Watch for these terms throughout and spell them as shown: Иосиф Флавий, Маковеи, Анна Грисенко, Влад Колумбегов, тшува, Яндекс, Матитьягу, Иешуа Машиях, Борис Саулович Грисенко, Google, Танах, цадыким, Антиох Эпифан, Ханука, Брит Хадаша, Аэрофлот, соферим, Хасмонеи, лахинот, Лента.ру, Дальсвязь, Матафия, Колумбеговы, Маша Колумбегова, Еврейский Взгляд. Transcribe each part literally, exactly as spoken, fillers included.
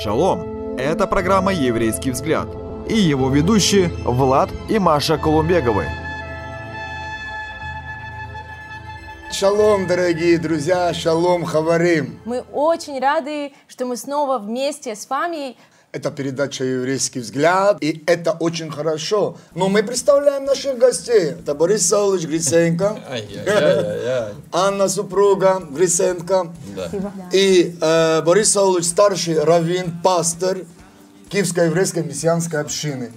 Шалом! Это программа «Еврейский взгляд» и его ведущие Влад и Маша Колумбеговы. Шалом, дорогие друзья! Шалом, хаварим! Мы очень рады, что мы снова вместе с вами. Это передача «Еврейский взгляд», и это очень хорошо. Но мы представляем наших гостей. Это Борис Саулович Грисенко, Анна, супруга Грисенко, и Борис Саулович, старший раввин, пастор Киевской еврейской мессианской общины.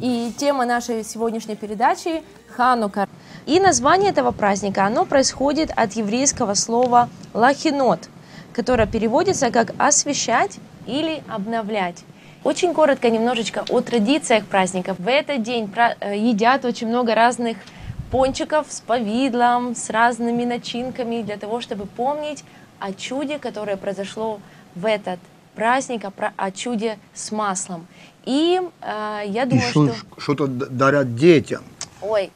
И тема нашей сегодняшней передачи – Ханука. И название этого праздника, оно происходит от еврейского слова «лахинот», которое переводится как «освещать» или «обновлять». Очень коротко немножечко о традициях праздников. В этот день едят очень много разных пончиков с повидлом, с разными начинками, для того, чтобы помнить о чуде, которое произошло в этот праздник, о чуде с маслом. И э, я думаю, и что... что-то дарят детям. Ой,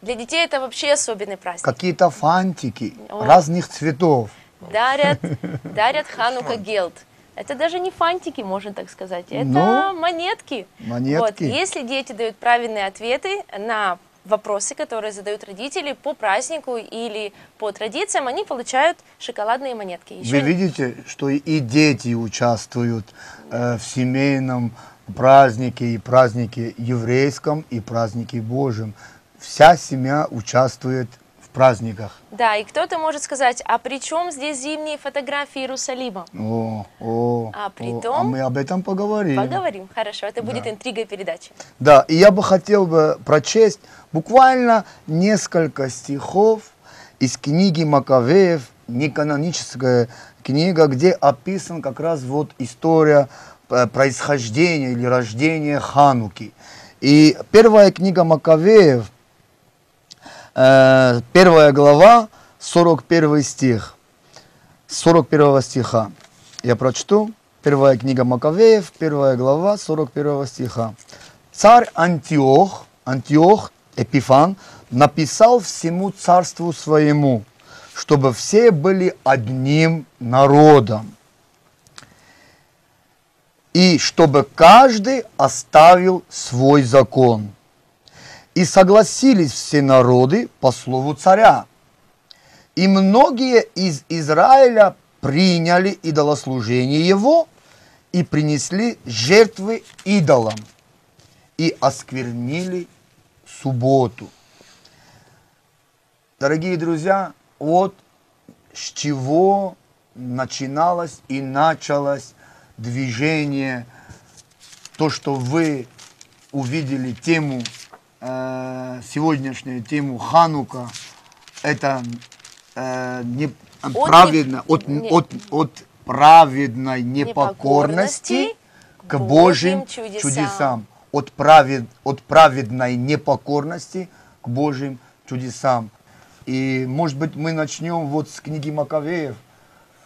для детей это вообще особенный праздник. Какие-то фантики Ой. разных цветов. Дарят, дарят ханука гелд. Это даже не фантики, можно так сказать, это ну, монетки. монетки. Вот. Если дети дают правильные ответы на вопросы, которые задают родители по празднику или по традициям, они получают шоколадные монетки. Еще... Вы видите, что и дети участвуют э, в семейном празднике, и празднике еврейском, и празднике Божьем. Вся семья участвует праздниках. Да, и кто-то может сказать, а при чем здесь зимние фотографии Иерусалима? О, о, а, при о, том... а мы об этом поговорим. Поговорим, хорошо, это да. будет интрига передачи. Да, и я бы хотел бы прочесть буквально несколько стихов из книги Маковеев, неканоническая книга, где описан как раз вот история происхождения или рождения Хануки. И первая книга Маковеев, первая глава, сорок первый стих, сорок первого стиха. Я прочту. Первая книга Маковеев, первая глава, сорок первого стиха. Царь Антиох, Антиох Эпифан, написал всему царству своему, чтобы все были одним народом, и чтобы каждый оставил свой закон. И согласились все народы по слову царя. И многие из Израиля приняли идолослужение его и принесли жертвы идолам и осквернили субботу. Дорогие друзья, вот с чего начиналось и началось движение, то, что вы увидели тему, сегодняшнюю тему Ханука, это э, не, от, праведно, от, не, от, от праведной непокорности, непокорности к Божьим чудесам. чудесам. От, правед, от праведной непокорности к Божьим чудесам. И, может быть, мы начнем вот с книги Маковеев.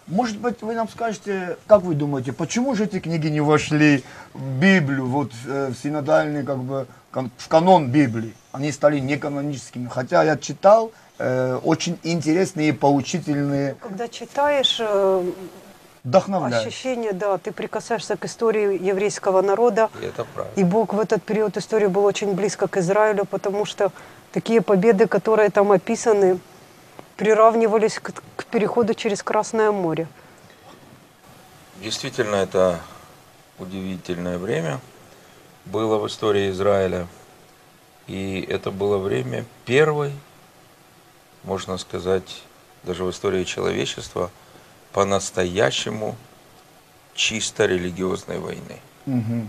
Может быть, вы нам скажете, как вы думаете, почему же эти книги не вошли в Библию, вот в синодальный, как бы, в канон Библии? Они стали неканоническими. Хотя я читал э, очень интересные и поучительные. Когда читаешь, э, ощущение, да, ты прикасаешься к истории еврейского народа. И это правильно. И Бог в этот период истории был очень близко к Израилю, потому что такие победы, которые там описаны, приравнивались к, к переходу через Красное море. Действительно, это удивительное время было в истории Израиля. И это было время первой, можно сказать, даже в истории человечества, по-настоящему чисто религиозной войны. Угу.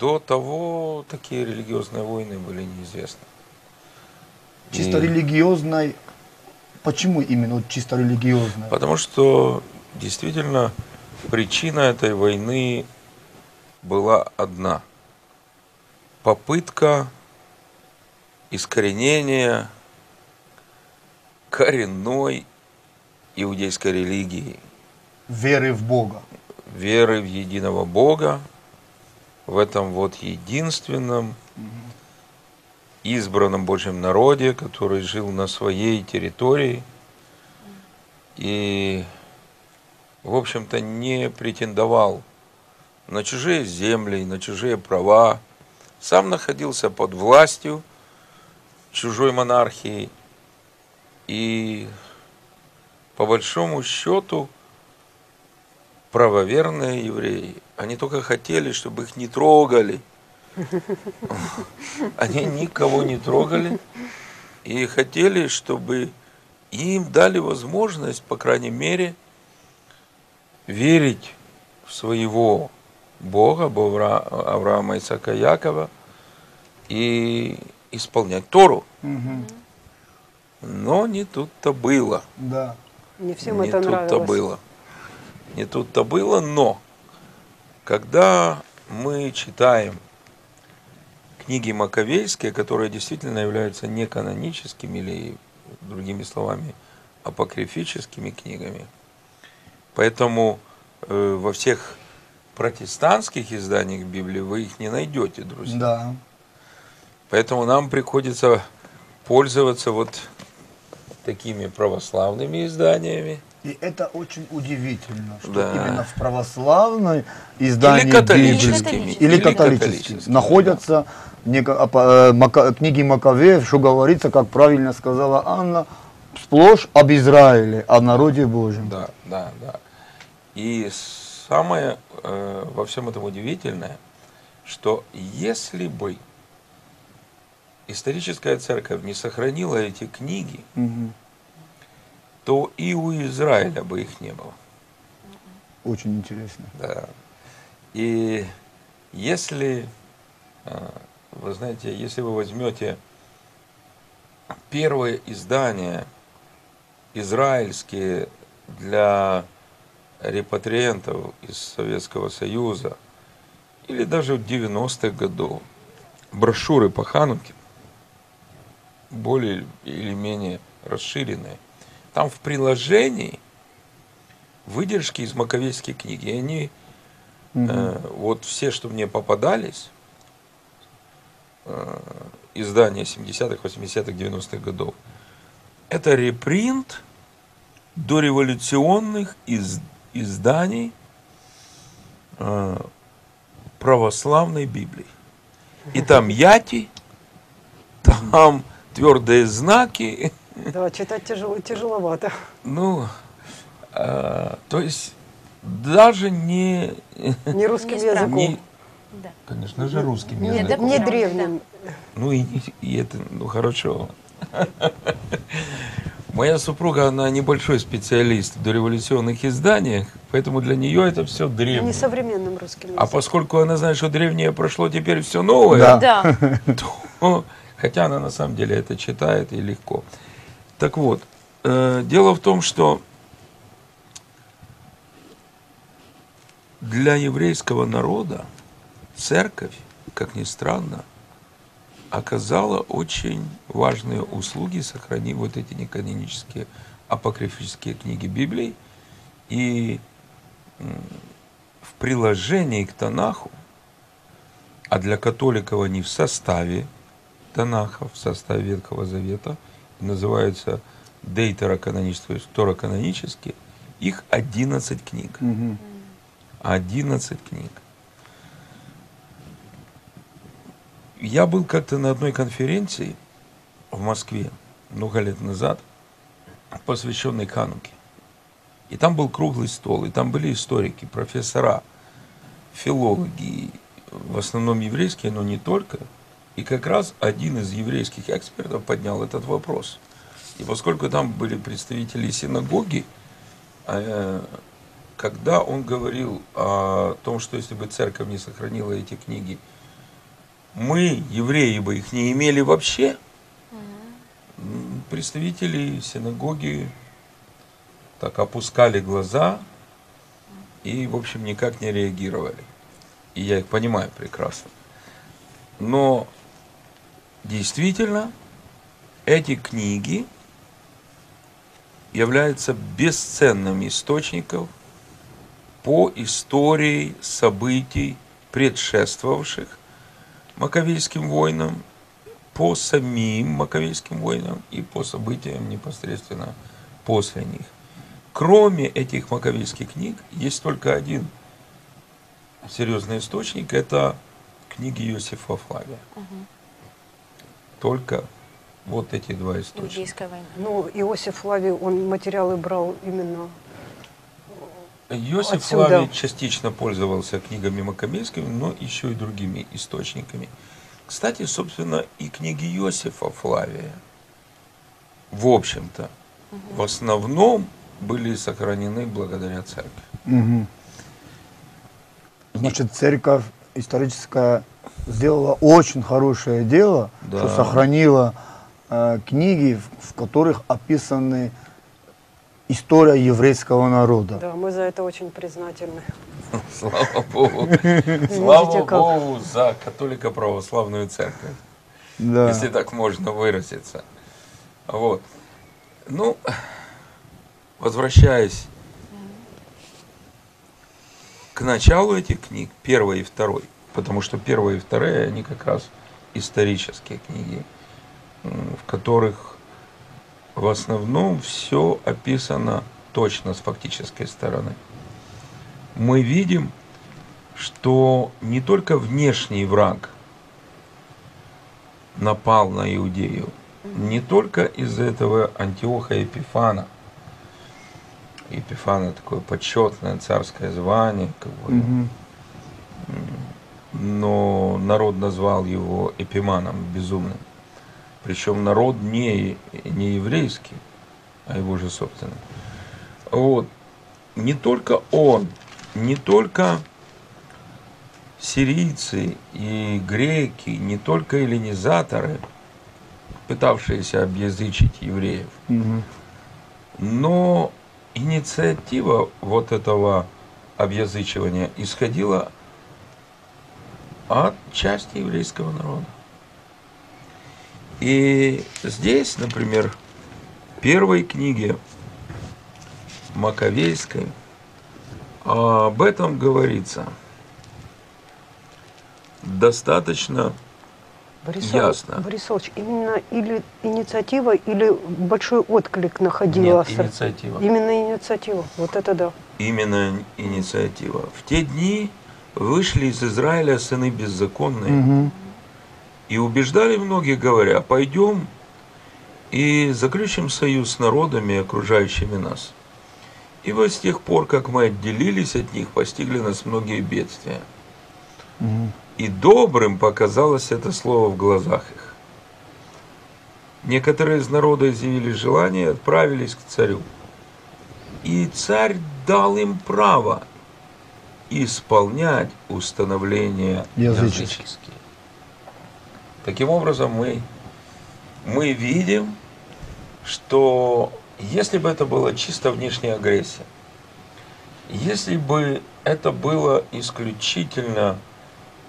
До того такие религиозные войны были неизвестны. Чисто религиозной. Почему именно чисто религиозной? Потому что действительно причина этой войны была одна. Попытка искоренения коренной иудейской религии. Веры в Бога. Веры в единого Бога. В этом вот единственном избранном Божьем народе, который жил на своей территории. И в общем-то, не претендовал на чужие земли, на чужие права, сам находился под властью чужой монархии и, по большому счету, правоверные евреи, они только хотели, чтобы их не трогали. Они никого не трогали и хотели, чтобы им дали возможность, по крайней мере, верить в своего Бога, Бога Авраама, Исаака, Якова, и исполнять Тору. Угу. Но не тут-то было. Да. Не всем не это нравилось. Не тут-то было. Не тут-то было, но когда мы читаем книги Маковейские, которые действительно являются неканоническими или, другими словами, апокрифическими книгами, поэтому э, во всех протестантских изданиях Библии вы их не найдете, друзья. Да. Поэтому нам приходится пользоваться вот такими православными изданиями. И это очень удивительно, что да. именно в православной издании или католическими, Библии, или, или католическими находятся да. книги Маковеев, что говорится, как правильно сказала Анна, сплошь об Израиле, о народе Божьем. Да, да, да. И самое э, во всем этом удивительное, что если бы историческая церковь не сохранила эти книги, угу. то и у Израиля бы их не было. Очень интересно. Да. И если, вы знаете, если вы возьмете первые издания израильские для репатриентов из Советского Союза, или даже в девяностых годах, брошюры по Хануке, более или менее расширенные, там в приложении выдержки из Маковейской книги. И они, угу. э, вот все, что мне попадались, э, издания семидесятых, восьмидесятых, девяностых годов, это репринт дореволюционных из, изданий э, православной Библии. И там яти, там твердые знаки. Да, читать тяжело, тяжеловато. Ну, а, то есть даже не... Не русским не языком. Не, да. Конечно же, русским не языком. Не древним. Ну, и, и это, ну, хорошо. Моя супруга, она небольшой специалист в дореволюционных изданиях, поэтому для нее это все древнее. Не современным русским языком. А поскольку она знает, что древнее прошло, теперь все новое, да. то, хотя она на самом деле это читает и легко. Так вот, э, дело в том, что для еврейского народа церковь, как ни странно, оказала очень важные услуги, сохранив вот эти неканонические апокрифические книги Библии. И э, в приложении к Танаху, а для католиков они в составе Танаха, в составе Ветхого Завета, называются дейтероканонические, второканонические, их одиннадцать книг. Угу. одиннадцать книг. Я был как-то на одной конференции в Москве много лет назад, посвященной Хануке. И там был круглый стол, и там были историки, профессора, филологи, в основном еврейские, но не только. И как раз один из еврейских экспертов поднял этот вопрос. И поскольку там были представители синагоги, когда он говорил о том, что если бы церковь не сохранила эти книги, мы, евреи, бы их не имели вообще, представители синагоги так опускали глаза и, в общем, никак не реагировали. И я их понимаю прекрасно. Но действительно, эти книги являются бесценным источником по истории событий, предшествовавших Маковейским войнам, по самим Маковейским войнам и по событиям непосредственно после них. кроме этих маковейских книг, есть только один серьезный источник, это книги Иосифа Флавия. Угу. Только вот эти два источника. Ну, Иосиф Флавий, он материалы брал именно Иосиф отсюда. Флавий частично пользовался книгами маккабейскими, но еще и другими источниками. Кстати, собственно, и книги Иосифа Флавия, в общем-то, угу. в основном были сохранены благодаря церкви. Угу. Значит, церковь историческая сделала очень хорошее дело, да. что сохранила э, книги, в, в которых описаны история еврейского народа. Да, мы за это очень признательны. Слава Богу. Слава Богу за католико-православную церковь. Да. Если так можно выразиться. Вот. Ну, возвращаясь к началу этих книг, первой и второй, потому что первая и вторая, они как раз исторические книги, в которых в основном все описано точно с фактической стороны. Мы видим, что не только внешний враг напал на Иудею, не только из-за этого Антиоха Эпифана. Эпифана такое почетное царское звание, как бы, угу. но народ назвал его Эпиманом безумным. Причем народ не, не еврейский, а его же собственный. Вот. Не только он, не только сирийцы и греки, не только эллинизаторы, пытавшиеся объязычить евреев, угу. но инициатива вот этого объязычивания исходила от части еврейского народа. И здесь, например, в первой книге Маковейской об этом говорится достаточно Борис ясно. Борис Саулович, именно или инициатива, или большой отклик находила? Нет, инициатива. Именно инициатива, вот это да. Именно инициатива. В те дни вышли из Израиля сыны беззаконные. Угу. И убеждали многие, говоря, пойдем и заключим союз с народами, окружающими нас. Ибо с тех пор, как мы отделились от них, постигли нас многие бедствия. Угу. И добрым показалось это слово в глазах их. Некоторые из народа изъявили желание и отправились к царю. И царь дал им право исполнять установления языческие. Таким образом, мы, мы видим, что если бы это была чисто внешняя агрессия, если бы это было исключительно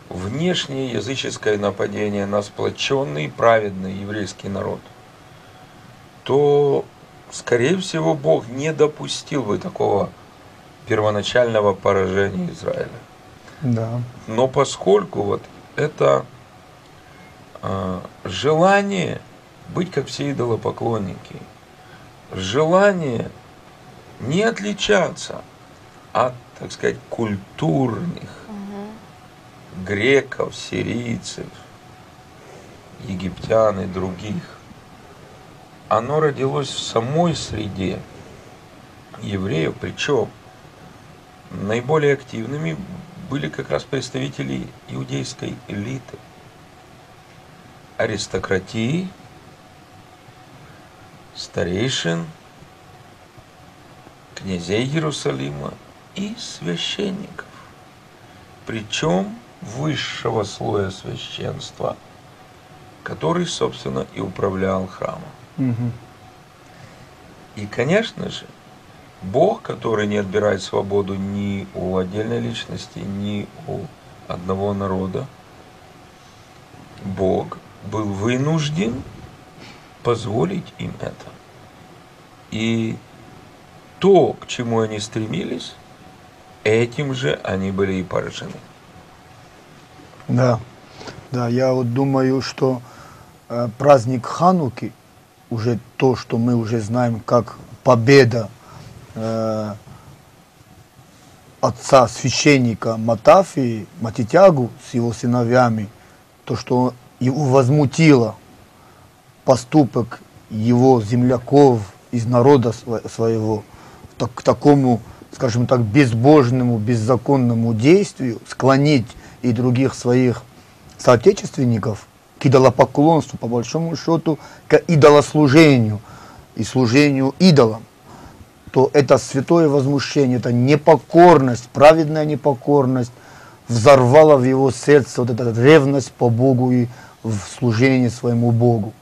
внешнее языческое нападение на сплоченный, праведный еврейский народ, то, скорее всего, Бог не допустил бы такого первоначального поражения Израиля. Да. Но поскольку вот это... желание быть как все идолопоклонники, желание не отличаться от, так сказать, культурных угу. греков, сирийцев, египтян и других, оно родилось в самой среде евреев, причем наиболее активными были как раз представители иудейской элиты, аристократии, старейшин, князей Иерусалима и священников, причем высшего слоя священства, который, собственно, и управлял храмом. Угу. И, конечно же, Бог, который не отбирает свободу ни у отдельной личности, ни у одного народа, Бог был вынужден позволить им это. И то, к чему они стремились, этим же они были и поражены. Да, да, я вот думаю, что э, праздник Хануки, уже то, что мы уже знаем, как победа э, отца священника Матафии, Матитьягу с его сыновьями, то, что его возмутило поступок его земляков из народа своего так, к такому, скажем так, безбожному, беззаконному действию, склонить и других своих соотечественников к идолопоклонству, по большому счету, к идолослужению и служению идолам, то это святое возмущение, это непокорность, праведная непокорность взорвала в его сердце вот эта ревность по Богу и в служении своему Богу.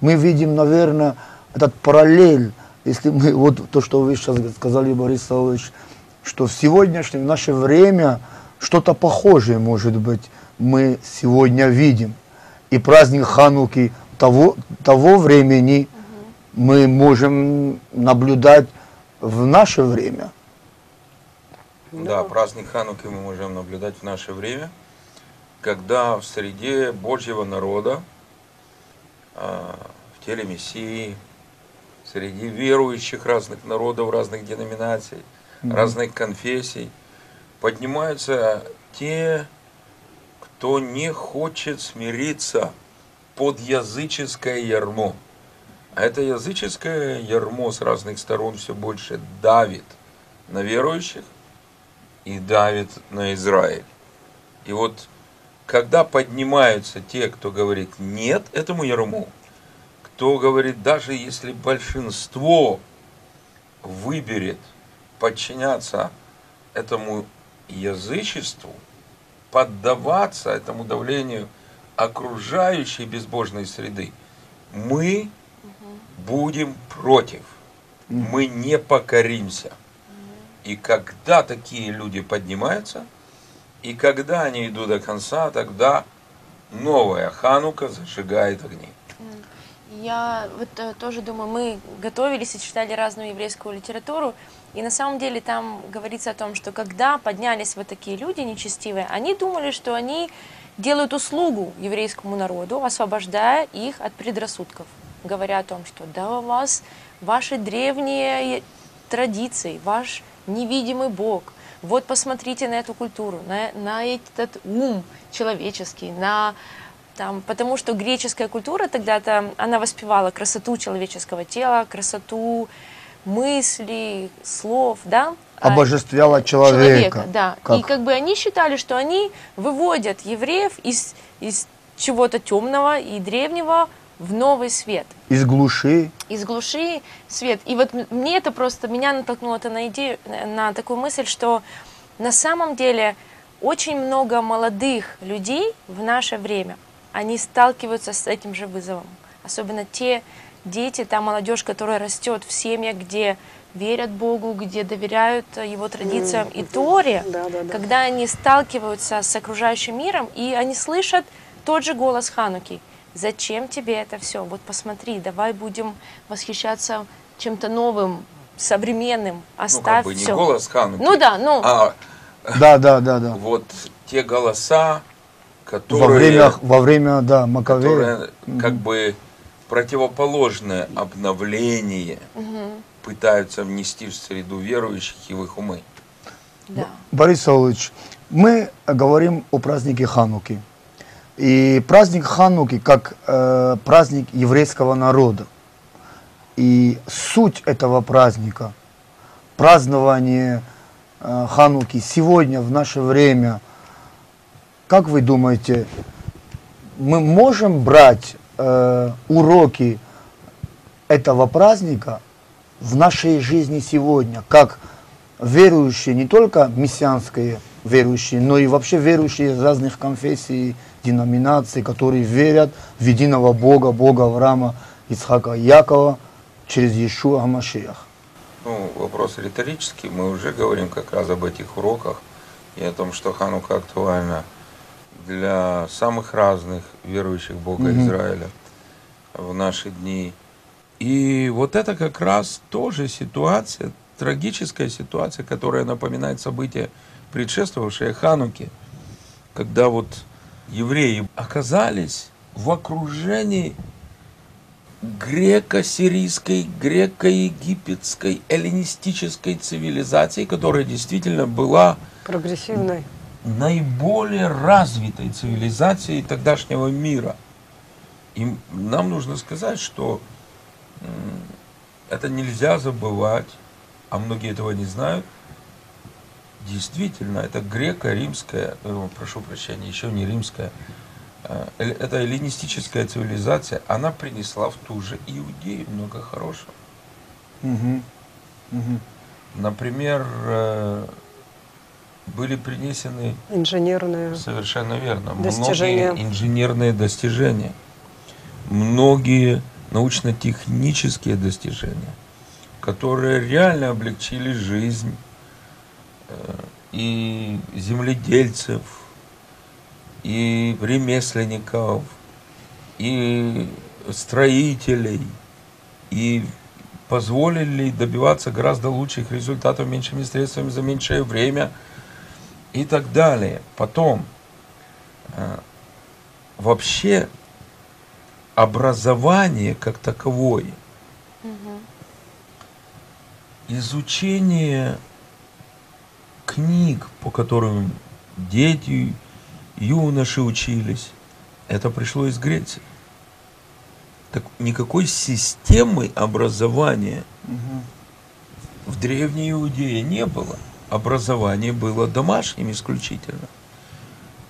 Мы видим, наверное, этот параллель, если мы, вот то, что вы сейчас сказали, Борис Саулович, что в сегодняшнее, в наше время что-то похожее, может быть, мы сегодня видим. И праздник Хануки того, того времени угу. мы можем наблюдать в наше время. Да, да, праздник Хануки мы можем наблюдать в наше время, когда в среде Божьего народа, в теле Мессии, среди верующих разных народов, разных деноминаций, mm-hmm. разных конфессий, поднимаются те, кто не хочет смириться под языческое ярмо. А это языческое ярмо с разных сторон все больше давит на верующих и давит на Израиль. И вот когда поднимаются те, кто говорит «нет» этому ярму, кто говорит, даже если большинство выберет подчиняться этому язычеству, поддаваться этому давлению окружающей безбожной среды, мы угу. будем против, угу. мы не покоримся. Угу. И когда такие люди поднимаются, и когда они идут до конца, тогда новая Ханука зажигает огни. Я вот тоже думаю, мы готовились и читали разную еврейскую литературу, и на самом деле там говорится о том, что когда поднялись вот такие люди нечестивые, они думали, что они делают услугу еврейскому народу, освобождая их от предрассудков, говоря о том, что да, у вас ваши древние традиции, ваш невидимый Бог, вот посмотрите на эту культуру, на, на этот ум человеческий, на... Там, потому что греческая культура тогда-то, она воспевала красоту человеческого тела, красоту мыслей, слов, да? Обожествляла человека. человека да. Как? И как бы они считали, что они выводят евреев из, из чего-то темного и древнего в новый свет. Из глуши. Из глуши свет. И вот мне это просто, меня натолкнуло это на идею, на такую мысль, что на самом деле очень много молодых людей в наше время, они сталкиваются с этим же вызовом. Особенно те дети, та молодежь, которая растет в семьях, где верят Богу, где доверяют его традициям mm-hmm. и Торе, да, да, да. когда они сталкиваются с окружающим миром, и они слышат тот же голос Хануки. Зачем тебе это все? Вот посмотри, давай будем восхищаться чем-то новым, современным, оставь ну, как бы не все. Голос Хануки. Ну да, ну... А, да, да, да, да. Вот те голоса, которые, во время, во время да, Маковея, которые, как бы противоположное обновление угу. пытаются внести в среду верующих и в их умы. Да. Борис Саулович, мы говорим о празднике Хануки. И праздник Хануки как э, праздник еврейского народа. И суть этого праздника, празднование э, Хануки сегодня, в наше время, как вы думаете, мы можем брать э, уроки этого праздника в нашей жизни сегодня, как верующие, не только мессианские верующие, но и вообще верующие из разных конфессий, деноминаций, которые верят в единого Бога, Бога Авраама, Исхака, Якова, через Иешуа Машиях? Ну, вопрос риторический, мы уже говорим как раз об этих уроках и о том, что Ханука актуальна для самых разных верующих Бога mm-hmm. Израиля в наши дни. И вот это как раз тоже ситуация, трагическая ситуация, которая напоминает события, предшествовавшие Хануке, когда вот евреи оказались в окружении греко-сирийской, греко-египетской, эллинистической цивилизации, которая действительно была прогрессивной, наиболее развитой цивилизацией тогдашнего мира. И нам нужно сказать, что это нельзя забывать, а многие этого не знают. Действительно, это греко-римская, прошу прощения, еще не римская, это эллинистическая цивилизация, она принесла в ту же Иудею много хорошего. Угу. Угу. Например, были принесены инженерные, совершенно верно, достижения. Многие инженерные достижения, многие научно-технические достижения, которые реально облегчили жизнь и земледельцев, и ремесленников, и строителей, и позволили добиваться гораздо лучших результатов меньшими средствами за меньшее время и так далее. Потом, вообще образование как таковое, изучение книг, по которым дети, юноши учились, это пришло из Греции. Так никакой системы образования угу. в Древней Иудее не было. Образование было домашним исключительно.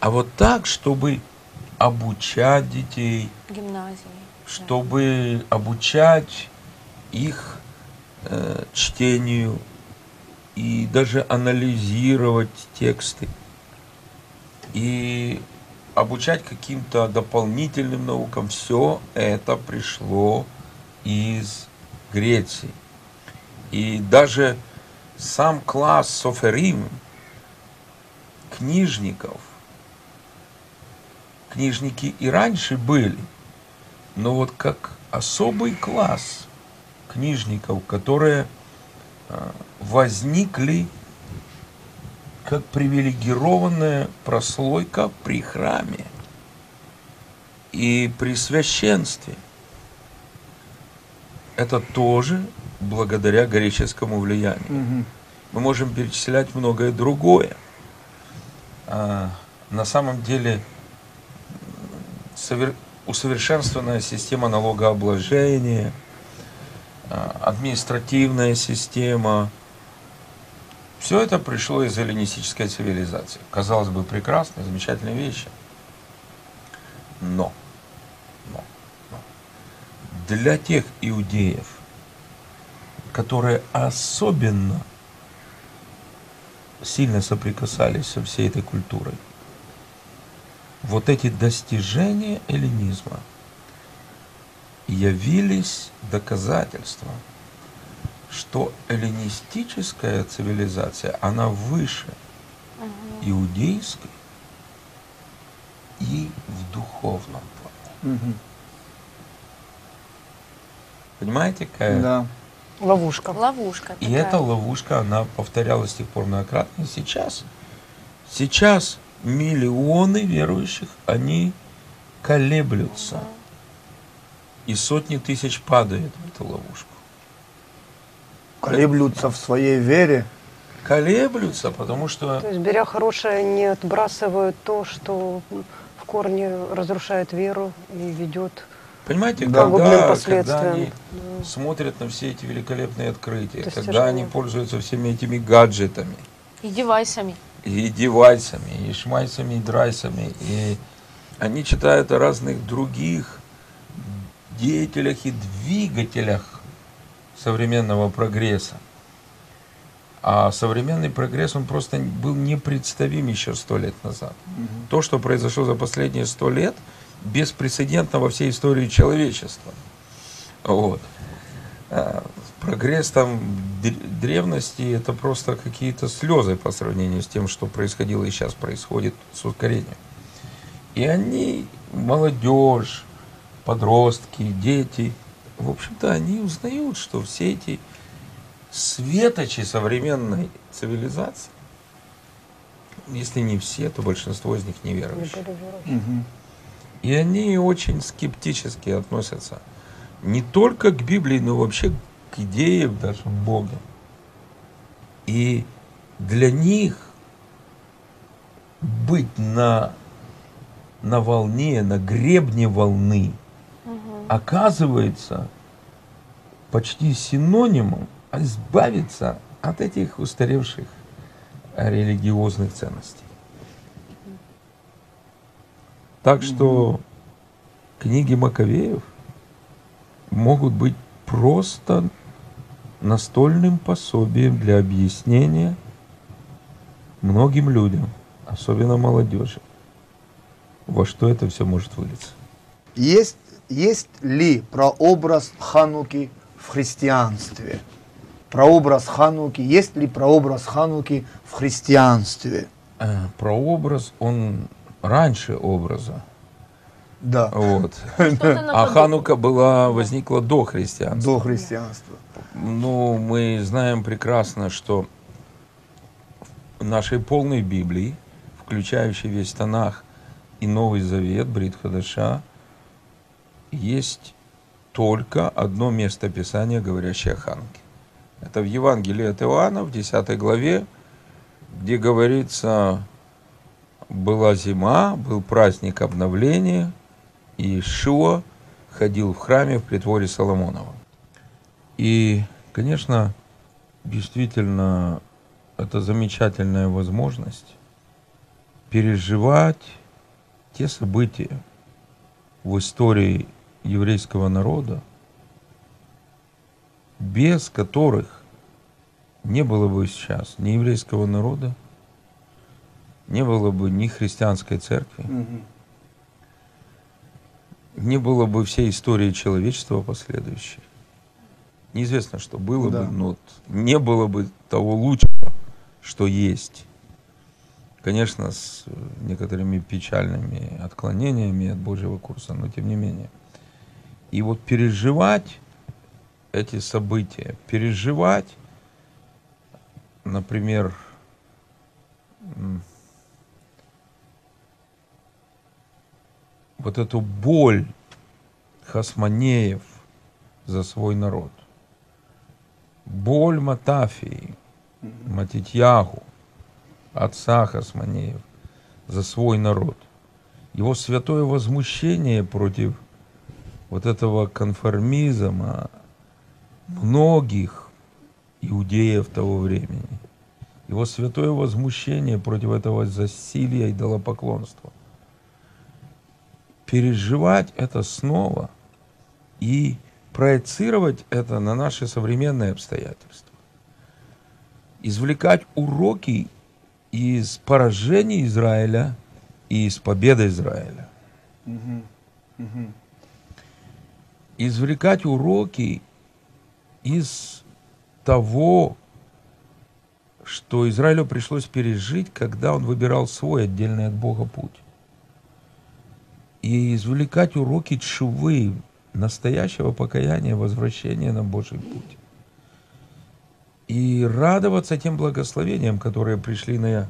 А вот так, чтобы обучать детей, гимназии, чтобы да. обучать их э, чтению и даже анализировать тексты, и обучать каким-то дополнительным наукам, все это пришло из Греции. И даже сам класс соферим, книжников, книжники и раньше были, но вот как особый класс книжников, которые возникли как привилегированная прослойка при храме и при священстве. Это тоже благодаря греческому влиянию. Угу. Мы можем перечислять многое другое. А, на самом деле совер... усовершенствованная система налогообложения, административная система, все это пришло из эллинистической цивилизации. Казалось бы, прекрасные, замечательные вещи. Но, но, но для тех иудеев, которые особенно сильно соприкасались со всей этой культурой, вот эти достижения эллинизма явились доказательством, что эллинистическая цивилизация, она выше угу. иудейской и в духовном плане. Угу. Понимаете, какая? Да. Ловушка. Ловушка такая. И эта ловушка, она повторялась с тех пор многократно. Сейчас, сейчас миллионы верующих, они колеблются. Угу. И сотни тысяч падают в эту ловушку. Колеблются в своей вере. Колеблются, потому что... То есть, беря хорошее, не отбрасывают то, что в корне разрушает веру и ведет... Понимаете, да, когда, когда они да. смотрят на все эти великолепные открытия, то когда они пользуются всеми этими гаджетами. И девайсами. И девайсами, и шмайсами, и драйсами. И они читают о разных других деятелях и двигателях современного прогресса. А современный прогресс, он просто был непредставим еще сто лет назад. Угу. То, что произошло за последние сто лет, беспрецедентно во всей истории человечества. Вот. Прогресс там древности, это просто какие-то слезы по сравнению с тем, что происходило и сейчас происходит с ускорением. И они, молодежь, подростки, дети, в общем-то, они узнают, что все эти светочи современной цивилизации, если не все, то большинство из них неверующие. Не угу. И они очень скептически относятся не только к Библии, но вообще к идее даже Бога. И для них быть на, на волне, на гребне волны, угу, оказывается почти синонимом избавиться от этих устаревших религиозных ценностей. Так что книги Маковеев могут быть просто настольным пособием для объяснения многим людям, особенно молодежи, во что это все может вылиться. Есть, есть ли прообраз Хануки в христианстве? Прообраз Хануки, есть ли прообраз Хануки в христианстве? Прообраз, он раньше образа. Да. Вот. А Ханука была, возникла до христианства. До христианства. Ну, мы знаем прекрасно, что в нашей полной Библии, включающей весь Танах и Новый Завет, Брит Хадаша, есть только одно место Писания, говорящее о Хануке. Это в Евангелии от Иоанна, в десятой главе, где говорится: была зима, был праздник обновления, и Иешуа ходил в храме в притворе Соломонова. И, конечно, действительно, это замечательная возможность переживать те события в истории еврейского народа, без которых не было бы сейчас ни еврейского народа, не было бы ни христианской церкви, угу, не было бы всей истории человечества последующей. Неизвестно, что было, да, бы, но не было бы того лучшего, что есть. Конечно, с некоторыми печальными отклонениями от Божьего курса, но тем не менее. И вот переживать эти события, переживать, например, вот эту боль хасмонеев за свой народ, боль Матафии, Матитьягу, отца хасмонеев за свой народ, его святое возмущение против вот этого конформизма многих иудеев того времени, его святое возмущение против этого засилья идолопоклонства. Переживать это снова и проецировать это на наши современные обстоятельства. Извлекать уроки из поражений Израиля и из победы Израиля. Угу. Угу. Извлекать уроки из того, что Израилю пришлось пережить, когда он выбирал свой отдельный от Бога путь. И извлекать уроки тшувы, настоящего покаяния, возвращения на Божий путь. И радоваться тем благословениям, которые пришли на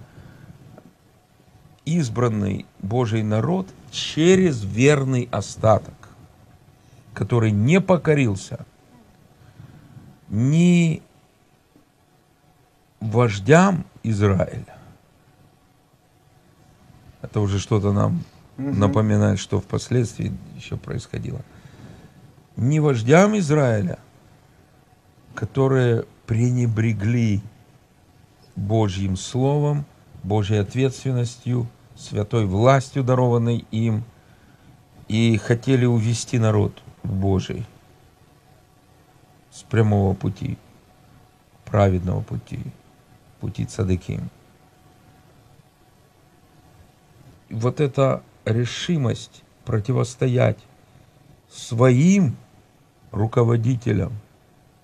избранный Божий народ через верный остаток, который не покорился ни вождям Израиля. Это уже что-то нам угу. напоминает, что впоследствии еще происходило. Ни вождям Израиля, которые пренебрегли Божьим словом, Божьей ответственностью, святой властью, дарованной им, и хотели увести народ Божий с прямого пути, праведного пути, пути цадыким. Вот эта решимость противостоять своим руководителям,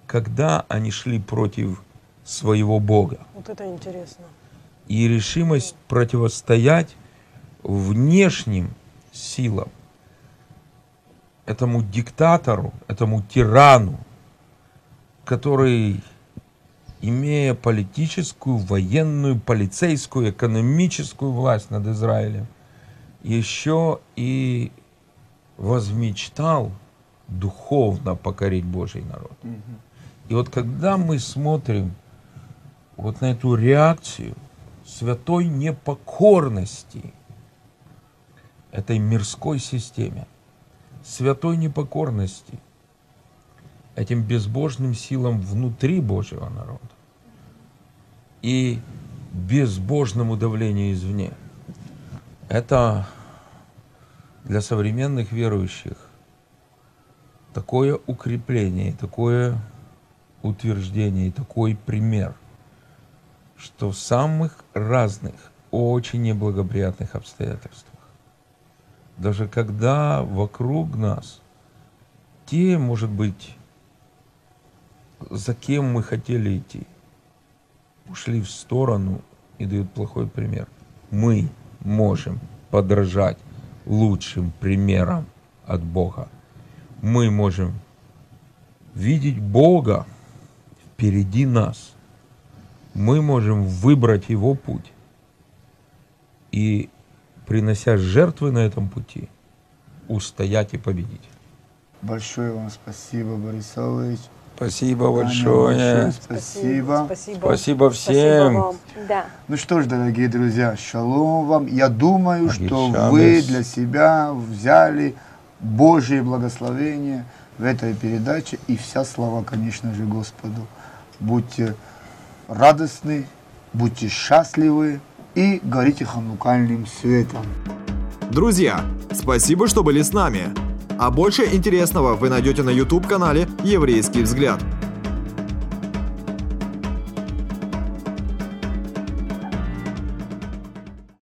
когда они шли против своего Бога. Вот это интересно. И решимость противостоять внешним силам, этому диктатору, этому тирану, который, имея политическую, военную, полицейскую, экономическую власть над Израилем, еще и возмечтал духовно покорить Божий народ. И вот когда мы смотрим вот на эту реакцию святой непокорности этой мирской системе, святой непокорности этим безбожным силам внутри Божьего народа и безбожному давлению извне, это для современных верующих такое укрепление, такое утверждение, такой пример, что в самых разных, очень неблагоприятных обстоятельствах, даже когда вокруг нас те, может быть, за кем мы хотели идти, ушли в сторону и дают плохой пример, мы можем подражать лучшим примерам от Бога. Мы можем видеть Бога впереди нас. Мы можем выбрать Его путь. И, принося жертвы на этом пути, устоять и победить. Большое вам спасибо, Борис Саулович. Спасибо, Аня, большое. большое. Спасибо. Спасибо. Спасибо всем. Спасибо да. Ну что ж, дорогие друзья, шалом вам. Я думаю, Агишанес. что вы для себя взяли Божие благословения в этой передаче. И вся слава, конечно же, Господу. Будьте радостны, будьте счастливы и горите ханукальным светом. Друзья, спасибо, что были с нами. А больше интересного вы найдете на YouTube-канале «Еврейский взгляд».